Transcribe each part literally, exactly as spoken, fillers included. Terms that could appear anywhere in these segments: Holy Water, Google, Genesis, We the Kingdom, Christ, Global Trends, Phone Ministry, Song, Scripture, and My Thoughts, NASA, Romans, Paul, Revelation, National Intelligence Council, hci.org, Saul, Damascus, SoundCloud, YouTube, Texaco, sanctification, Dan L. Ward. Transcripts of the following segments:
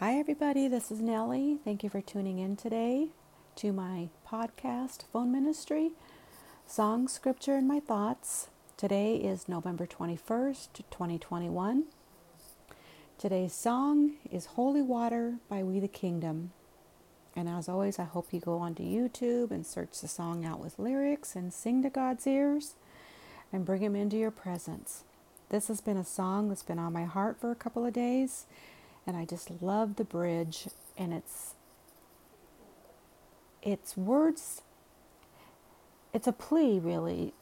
Hi everybody, this is Nellie. Thank you for tuning in today to my podcast, Phone Ministry, Song, Scripture, and My Thoughts. Today is November twenty-first, twenty twenty-one. Today's song is Holy Water by We the Kingdom. And as always, I hope you go onto YouTube and search the song out with lyrics and sing to God's ears and bring Him into your presence. This has been a song that's been on my heart for a couple of days. And I just love the bridge, and it's it's words, it's a plea really,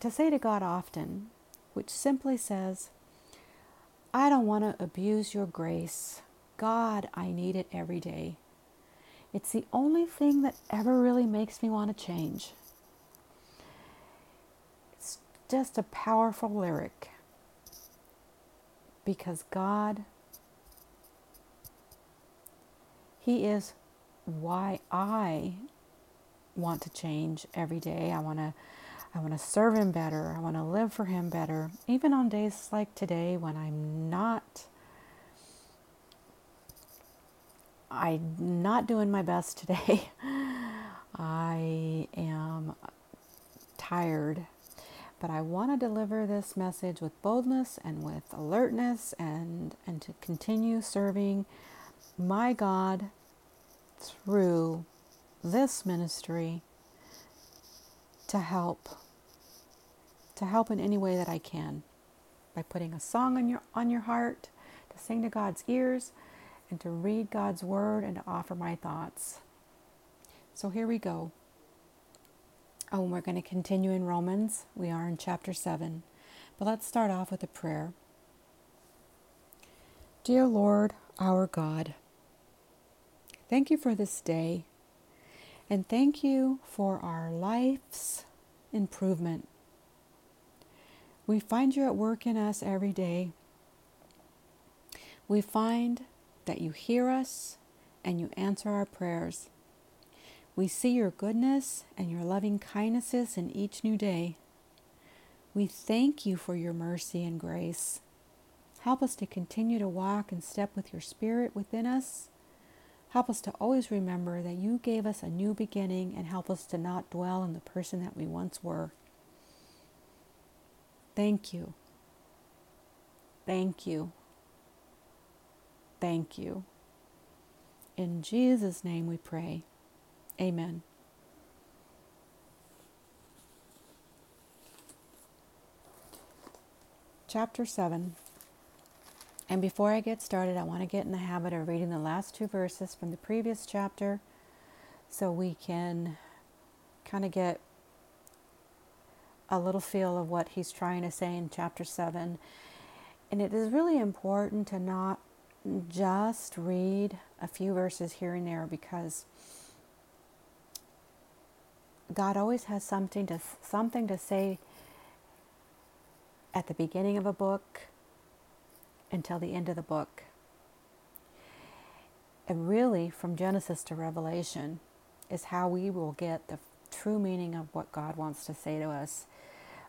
to say to God often, which simply says, I don't want to abuse your grace. God, I need it every day. It's the only thing that ever really makes me want to change. It's just a powerful lyric, because God, He is why I want to change every day. I want to I want to serve Him better. I want to live for Him better. Even on days like today when I'm not I'm not doing my best today. I am tired, but I want to deliver this message with boldness and with alertness and and to continue serving my God through this ministry to help to help in any way that I can, by putting a song on your on your heart, to sing to God's ears, and to read God's word, and to offer my thoughts. So here we go. Oh, and we're going to continue in Romans. We are in chapter seven. But let's start off with a prayer. Dear Lord, our God, thank you for this day, and thank you for our life's improvement. We find you at work in us every day. We find that you hear us and you answer our prayers. We see your goodness and your loving kindnesses in each new day. We thank you for your mercy and grace. Help us to continue to walk in step with your Spirit within us. Help us to always remember that you gave us a new beginning, and help us to not dwell on the person that we once were. Thank you. Thank you. Thank you. In Jesus' name we pray. Amen. Chapter seven. And before I get started, I want to get in the habit of reading the last two verses from the previous chapter so we can kind of get a little feel of what he's trying to say in chapter seven. And it is really important to not just read a few verses here and there, because God always has something to, something to say at the beginning of a book until the end of the book. And really, from Genesis to Revelation is how we will get the true meaning of what God wants to say to us.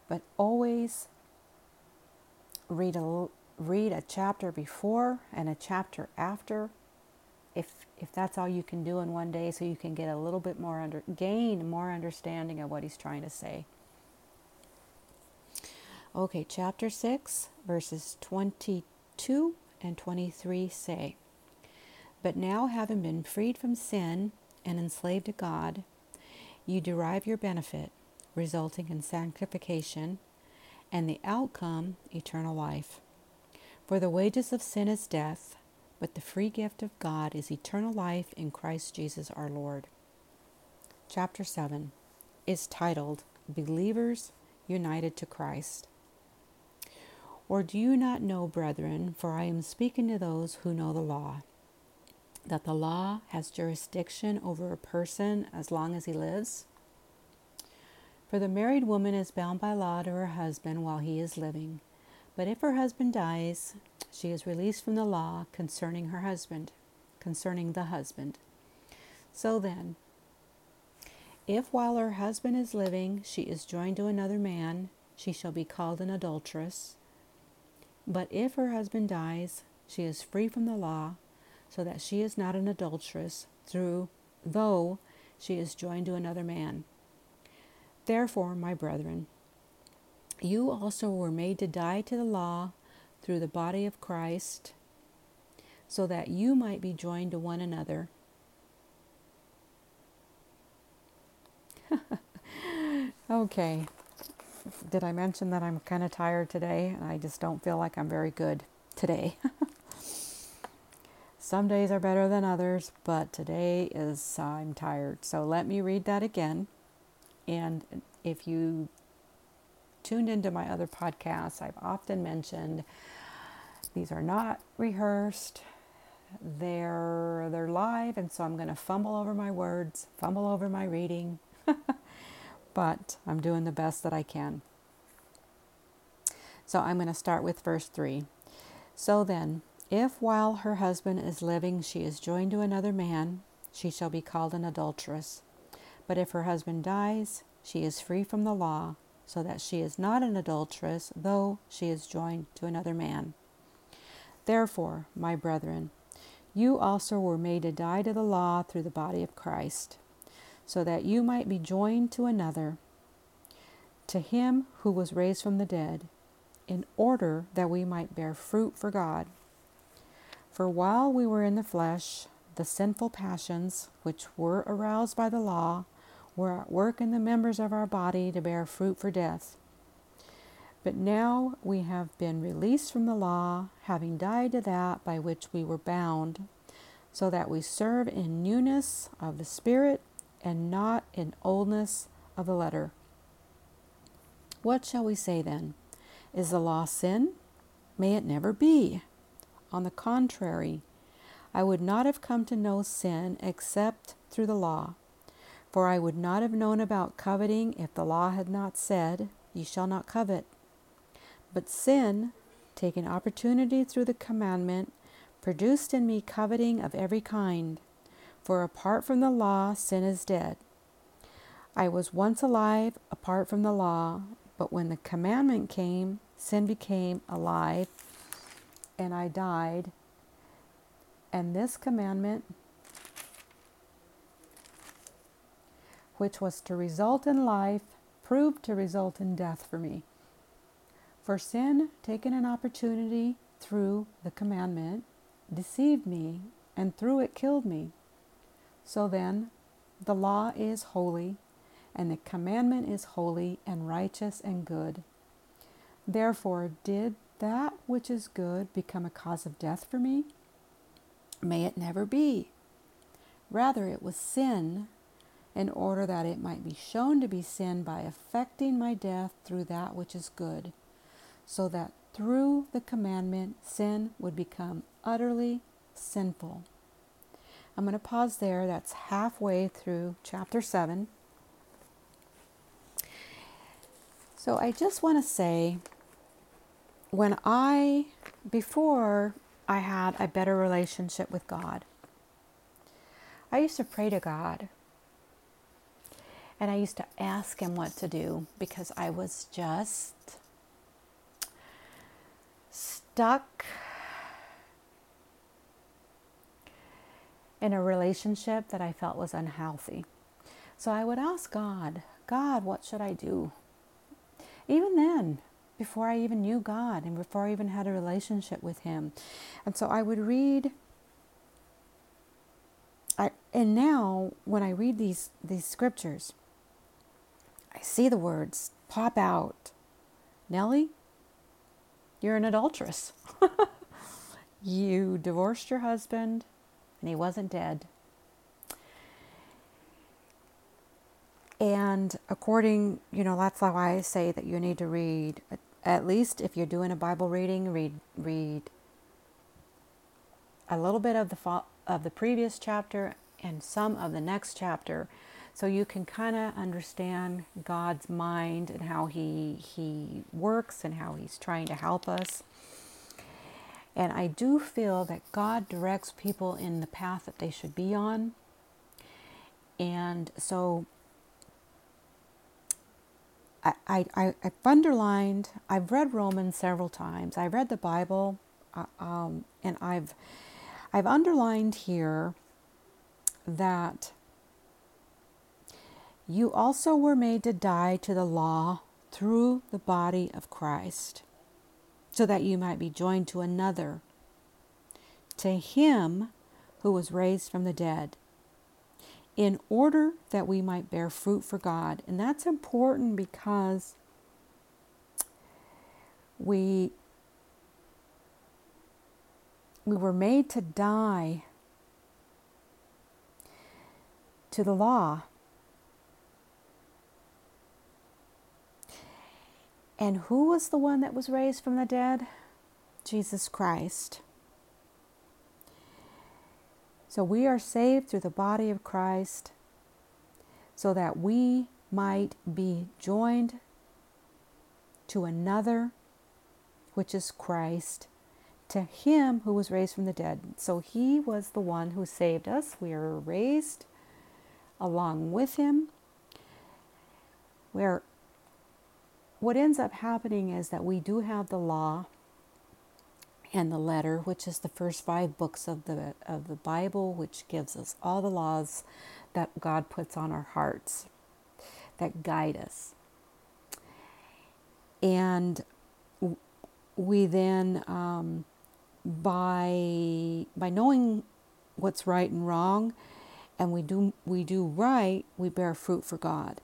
But always read a read a chapter before and a chapter after, if if that's all you can do in one day, so you can get a little bit more under gain more understanding of what he's trying to say. Okay, chapter six, verses twenty-two and twenty-three say, But now, having been freed from sin and enslaved to God, you derive your benefit, resulting in sanctification, and the outcome, eternal life. For the wages of sin is death, but the free gift of God is eternal life in Christ Jesus our Lord. Chapter seven is titled, Believers United to Christ. Or do you not know, brethren, for I am speaking to those who know the law, that the law has jurisdiction over a person as long as he lives? For the married woman is bound by law to her husband while he is living, but if her husband dies, she is released from the law concerning her husband, concerning the husband. So then, if while her husband is living, she is joined to another man, she shall be called an adulteress. But if her husband dies, she is free from the law, so that she is not an adulteress through though she is joined to another man. Therefore, my brethren, you also were made to die to the law through the body of Christ, so that you might be joined to one another. Okay. Did I mention that I'm kind of tired today? And I just don't feel like I'm very good today. Some days are better than others, but today is, uh, I'm tired. So let me read that again. And if you tuned into my other podcasts, I've often mentioned these are not rehearsed. They're, they're live, and so I'm going to fumble over my words, fumble over my reading. But I'm doing the best that I can. So I'm going to start with verse three. So then, if while her husband is living she is joined to another man, she shall be called an adulteress. But if her husband dies, she is free from the law, so that she is not an adulteress, though she is joined to another man. Therefore, my brethren, you also were made to die to the law through the body of Christ, so that you might be joined to another, to him who was raised from the dead, in order that we might bear fruit for God. For while we were in the flesh, the sinful passions, which were aroused by the law, were at work in the members of our body to bear fruit for death. But now we have been released from the law, having died to that by which we were bound, so that we serve in newness of the Spirit, and not in oldness of the letter. What shall we say then? Is the law sin? May it never be. On the contrary, I would not have come to know sin except through the law. For I would not have known about coveting if the law had not said, "Ye shall not covet." But sin, taking opportunity through the commandment, produced in me coveting of every kind. For apart from the law, sin is dead. I was once alive apart from the law, but when the commandment came, sin became alive, and I died. And this commandment, which was to result in life, proved to result in death for me. For sin, taking an opportunity through the commandment, deceived me, and through it killed me. So then, the law is holy, and the commandment is holy and righteous and good. Therefore, did that which is good become a cause of death for me? May it never be. Rather, it was sin, in order that it might be shown to be sin by effecting my death through that which is good, so that through the commandment sin would become utterly sinful. I'm going to pause there. That's halfway through chapter seven. So I just want to say, when I, before I had a better relationship with God, I used to pray to God. And I used to ask Him what to do, because I was just stuck in a relationship that I felt was unhealthy. So I would ask God, God, what should I do? Even then, before I even knew God and before I even had a relationship with Him. And so I would read, I, and now when I read these, these scriptures, I see the words pop out. Nellie, you're an adulteress. You divorced your husband. And he wasn't dead. And according, you know, that's how I say that you need to read, at least if you're doing a Bible reading, read read a little bit of the fo- of the previous chapter and some of the next chapter, so you can kind of understand God's mind and how he he works and how He's trying to help us. And I do feel that God directs people in the path that they should be on. And so I, I, I've underlined, I've read Romans several times. I read the Bible, uh, um, and I've I've underlined here that you also were made to die to the law through the body of Christ, so that you might be joined to another, to him who was raised from the dead, in order that we might bear fruit for God. And that's important because we we were made to die to the law. And who was the one that was raised from the dead? Jesus Christ. So we are saved through the body of Christ so that we might be joined to another, which is Christ, to him who was raised from the dead. So he was the one who saved us. We are raised along with him. We're What ends up happening is that we do have the law and the letter, which is the first five books of the of the Bible, which gives us all the laws that God puts on our hearts that guide us. And we then, um, by by knowing what's right and wrong, and we do we do right, we bear fruit for God.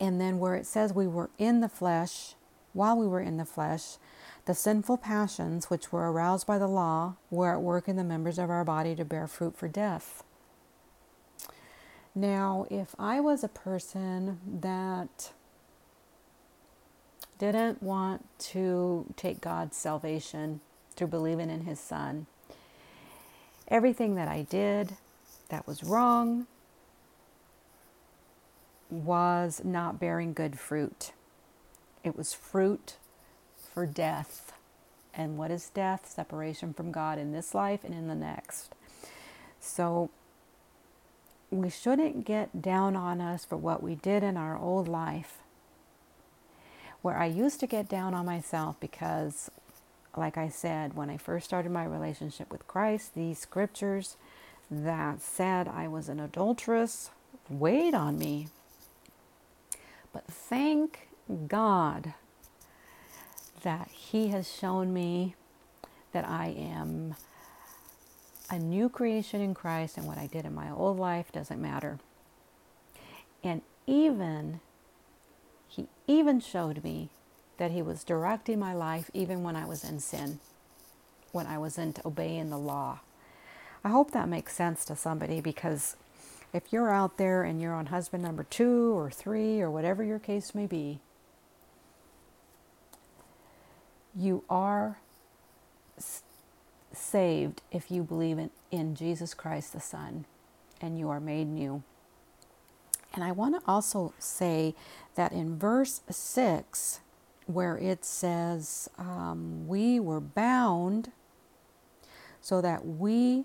And then where it says we were in the flesh, while we were in the flesh, the sinful passions which were aroused by the law were at work in the members of our body to bear fruit for death. Now, if I was a person that didn't want to take God's salvation through believing in his son, everything that I did that was wrong was not bearing good fruit. It was fruit for death. And what is death? Separation from God in this life and in the next. So we shouldn't get down on us for what we did in our old life. Where I used to get down on myself because, like I said, when I first started my relationship with Christ, these scriptures that said I was an adulteress weighed on me. But thank God that he has shown me that I am a new creation in Christ, and what I did in my old life doesn't matter. And even, he even showed me that he was directing my life even when I was in sin, when I wasn't obeying the law. I hope that makes sense to somebody, because if you're out there and you're on husband number two or three or whatever your case may be, you are s- saved if you believe in, in Jesus Christ the Son, and you are made new. And I want to also say that in verse six, where it says, um, we were bound so that we,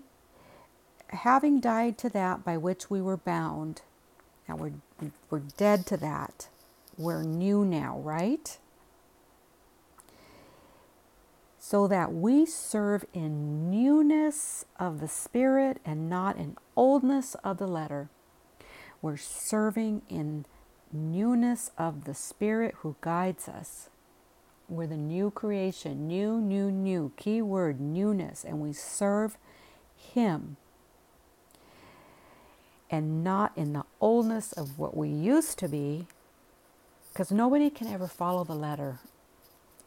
having died to that by which we were bound. Now we're, we're dead to that. We're new now, right? So that we serve in newness of the spirit and not in oldness of the letter. We're serving in newness of the spirit who guides us. We're the new creation. New, new, new. Key word, newness. And we serve him. And not in the oldness of what we used to be, because nobody can ever follow the letter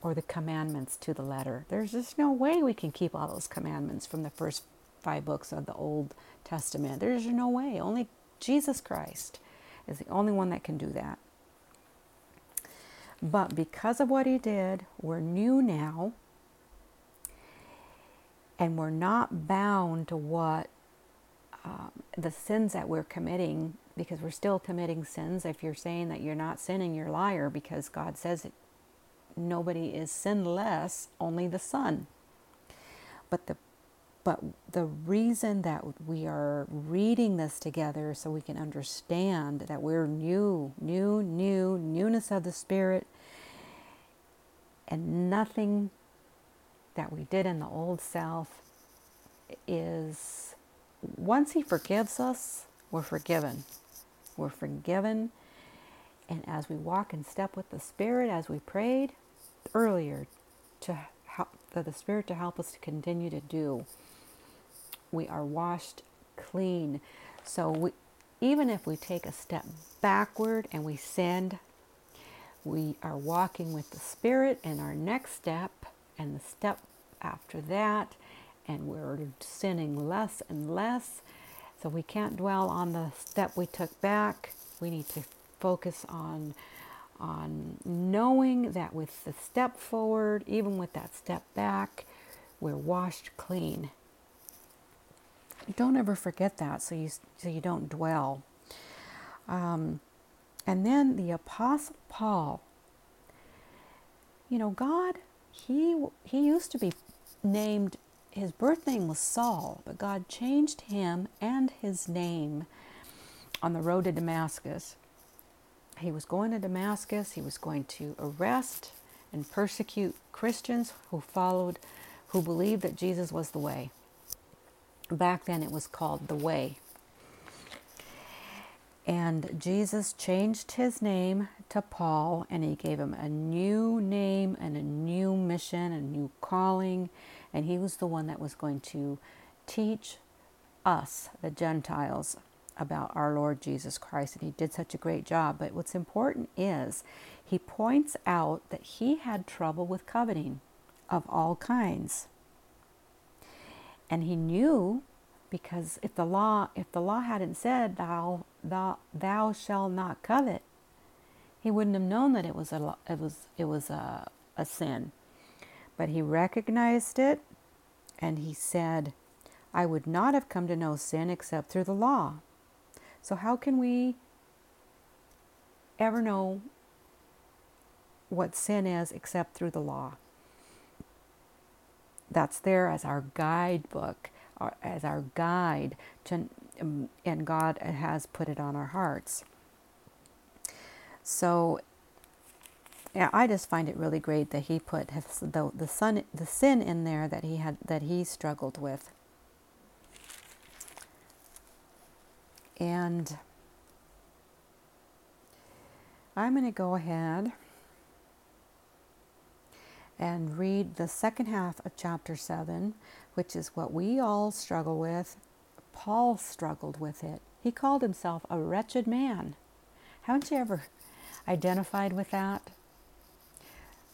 or the commandments to the letter. There's just no way we can keep all those commandments from the first five books of the Old Testament. There's no way. Only Jesus Christ is the only one that can do that. But because of what he did, we're new now, and we're not bound to what Um, the sins that we're committing, because we're still committing sins. If you're saying that you're not sinning, you're a liar, because God says it, nobody is sinless, only the Son. But the but the reason that we are reading this together so we can understand that we're new, new, new, newness of the Spirit, and nothing that we did in the old self is once he forgives us, we're forgiven. We're forgiven. And as we walk in step with the Spirit, as we prayed earlier to help, for the Spirit to help us to continue to do, we are washed clean. So we, even if we take a step backward and we sin, we are walking with the Spirit in our next step and the step after that, and we're sinning less and less. So we can't dwell on the step we took back. We need to focus on on knowing that with the step forward, even with that step back, we're washed clean. Don't ever forget that, so you so you don't dwell. Um, and then the Apostle Paul. You know, God, he he used to be named, his birth name was Saul, but God changed him and his name on the road to Damascus. He was going to Damascus. He was going to arrest and persecute Christians who followed, who believed that Jesus was the way. Back then it was called the Way. And Jesus changed his name to Paul, and he gave him a new name and a new mission, a new calling. And he was the one that was going to teach us, the Gentiles, about our Lord Jesus Christ, and he did such a great job. But what's important is he points out that he had trouble with coveting of all kinds, and he knew, because if the law if the law hadn't said thou thou, thou shalt not covet, he wouldn't have known that it was a it was it was a, a sin. But he recognized it, and he said, I would not have come to know sin except through the law. So how can we ever know what sin is except through the law? That's there as our guidebook, or as our guide, to, and God has put it on our hearts. So yeah, I just find it really great that he put his, the the, son, the sin in there that he had that he struggled with. And I'm going to go ahead and read the second half of chapter seven, which is what we all struggle with. Paul struggled with it. He called himself a wretched man. Haven't you ever identified with that?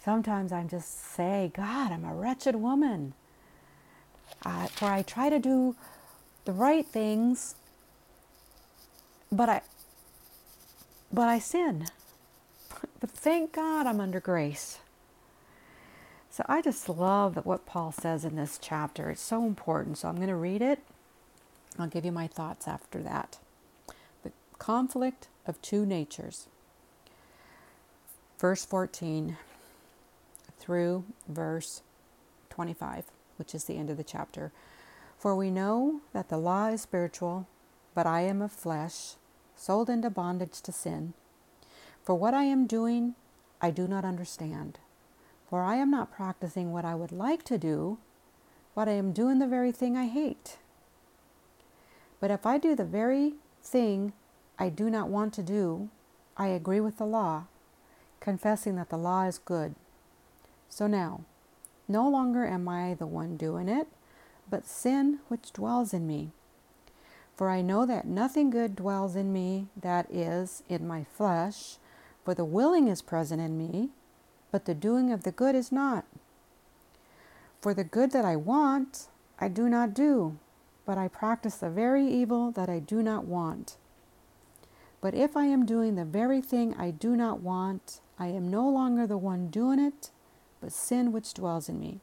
Sometimes I just say, God, I'm a wretched woman. Uh, for I try to do the right things, But I, but I sin. But thank God I'm under grace. So I just love that what Paul says in this chapter. It's so important. So I'm going to read it. I'll give you my thoughts after that. The conflict of two natures. Verse fourteen through verse twenty-five, which is the end of the chapter. For we know that the law is spiritual, but I am of flesh, sold into bondage to sin. For what I am doing, I do not understand. For I am not practicing what I would like to do, but I am doing the very thing I hate. But if I do the very thing I do not want to do, I agree with the law, confessing that the law is good. So now, no longer am I the one doing it, but sin which dwells in me. For I know that nothing good dwells in me, that is, in my flesh. For the willing is present in me, but the doing of the good is not. For the good that I want, I do not do, but I practice the very evil that I do not want. But if I am doing the very thing I do not want, I am no longer the one doing it, but sin which dwells in me.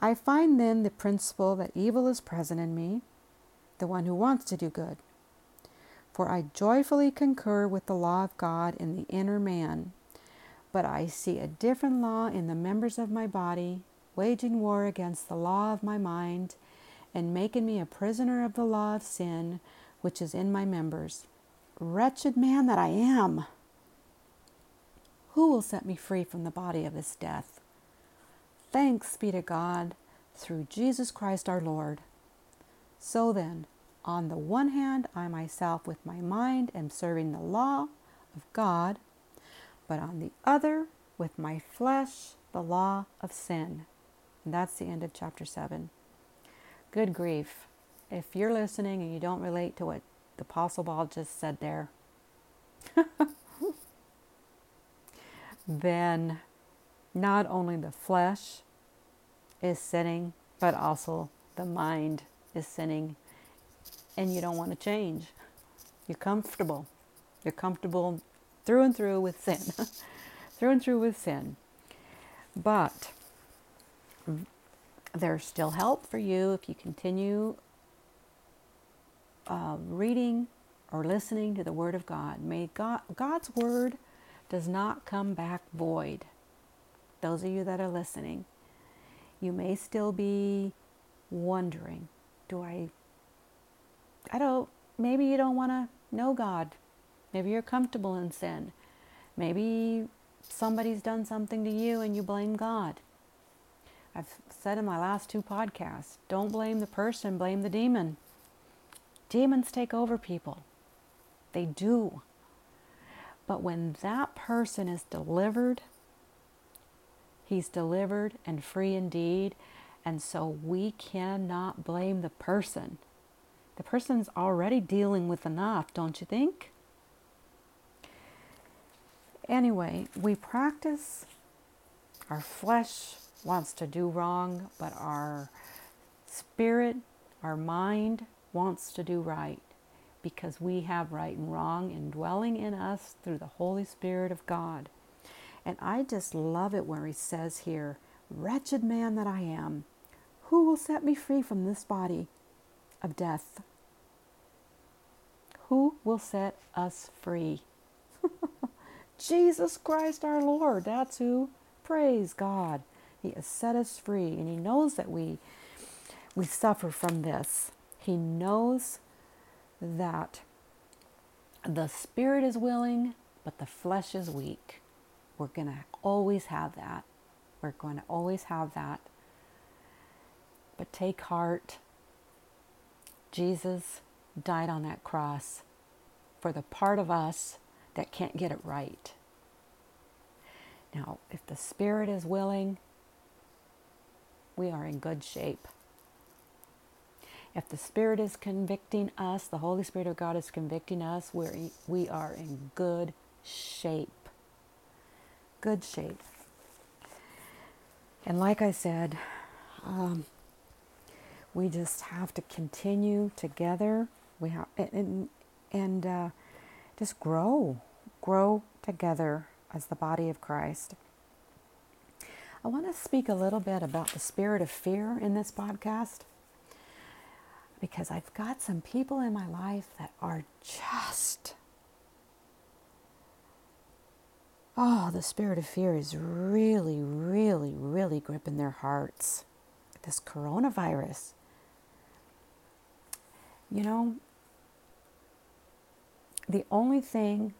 I find then the principle that evil is present in me, the one who wants to do good. For I joyfully concur with the law of God in the inner man, but I see a different law in the members of my body, waging war against the law of my mind, and making me a prisoner of the law of sin, which is in my members. Wretched man that I am! Who will set me free from the body of this death? Thanks be to God through Jesus Christ our Lord. So then, on the one hand, I myself with my mind am serving the law of God, but on the other, with my flesh, the law of sin. And that's the end of chapter seven. Good grief. If you're listening and you don't relate to what the Apostle Paul just said there, then not only the flesh is sinning, but also the mind is sinning, and you don't want to change. You're comfortable. You're comfortable through and through with sin. Through and through with sin. But there's still help for you if you continue uh, reading or listening to the Word of God. May God, God's Word does not come back void. Those of you that are listening, you may still be wondering, do I, I don't, maybe you don't want to know God. Maybe you're comfortable in sin. Maybe somebody's done something to you and you blame God. I've said in my last two podcasts, don't blame the person, blame the demon. Demons take over people. They do. But when that person is delivered, he's delivered and free indeed. And so we cannot blame the person. The person's already dealing with enough, don't you think? Anyway, we practice. Our flesh wants to do wrong, but our spirit, our mind wants to do right, because we have right and wrong indwelling in us through the Holy Spirit of God. And I just love it where he says here, wretched man that I am, who will set me free from this body of death? Who will set us free? Jesus Christ our Lord, that's who. Praise God. He has set us free, and he knows that we we suffer from this. He knows that the spirit is willing, but the flesh is weak. We're going to always have that. We're going to always have that. But take heart. Jesus died on that cross for the part of us that can't get it right. Now, if the spirit is willing, we are in good shape. If the Spirit is convicting us, the Holy Spirit of God is convicting us, we're, we are in good shape. Good shape. And like I said, um, we just have to continue together. We have and and uh, just grow, grow together as the body of Christ. I want to speak a little bit about the spirit of fear in this podcast, because I've got some people in my life that are just, oh, the spirit of fear is really, really, really gripping their hearts. This coronavirus. You know, the only thing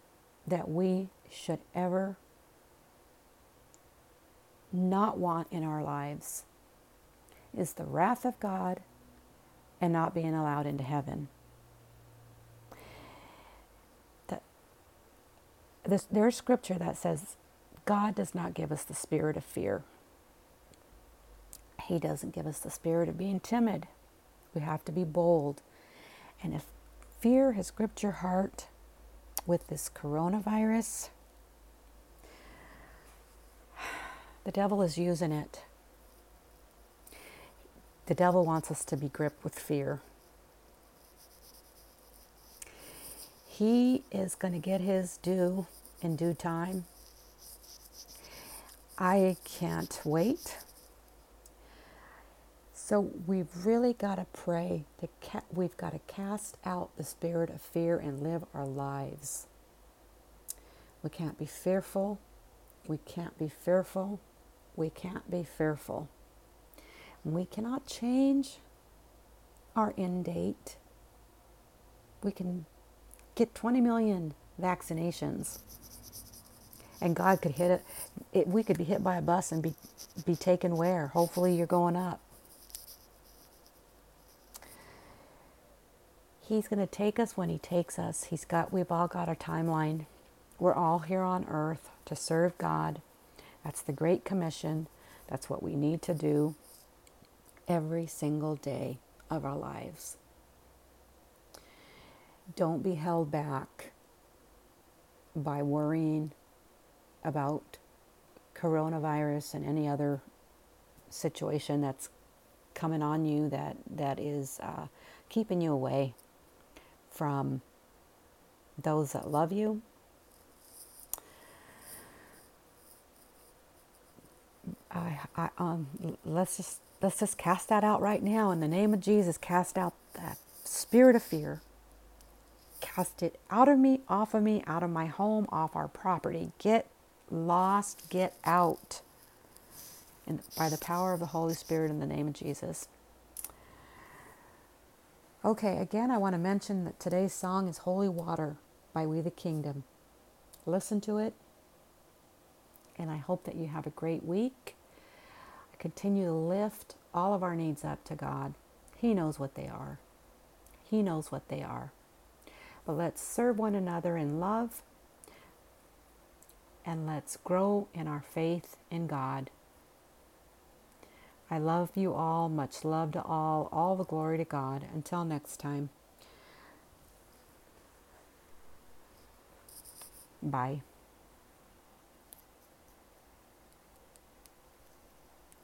that we should ever not want in our lives is the wrath of God and not being allowed into heaven. That, this, there's scripture that says God does not give us the spirit of fear. He doesn't give us the spirit of being timid. We have to be bold. And if fear has gripped your heart with this coronavirus, the devil is using it. The devil wants us to be gripped with fear. He is going to get his due in due time. I can't wait. So we've really got to pray. To ca- we've got to cast out the spirit of fear and live our lives. We can't be fearful. We can't be fearful. We can't be fearful. We cannot change our end date. We can get twenty million vaccinations, and God could hit it. it. We could be hit by a bus and be be taken where? Hopefully you're going up. He's going to take us when he takes us. He's got, we've all got our timeline. We're all here on earth to serve God. That's the Great Commission. That's what we need to do every single day of our lives. Don't be held back by worrying about coronavirus and any other situation that's coming on you that, that is uh, keeping you away from those that love you. I, I, um, let's just let's just cast that out right now. In the name of Jesus, cast out that spirit of fear. Cast it out of me, off of me, out of my home, off our property. Get lost, get out. And by the power of the Holy Spirit, in the name of Jesus. Okay, again, I want to mention that today's song is Holy Water by We the Kingdom. Listen to it. And I hope that you have a great week. I continue to lift all of our needs up to God. He knows what they are. He knows what they are. But let's serve one another in love. And let's grow in our faith in God. I love you all. Much love to all. All the glory to God. Until next time. Bye.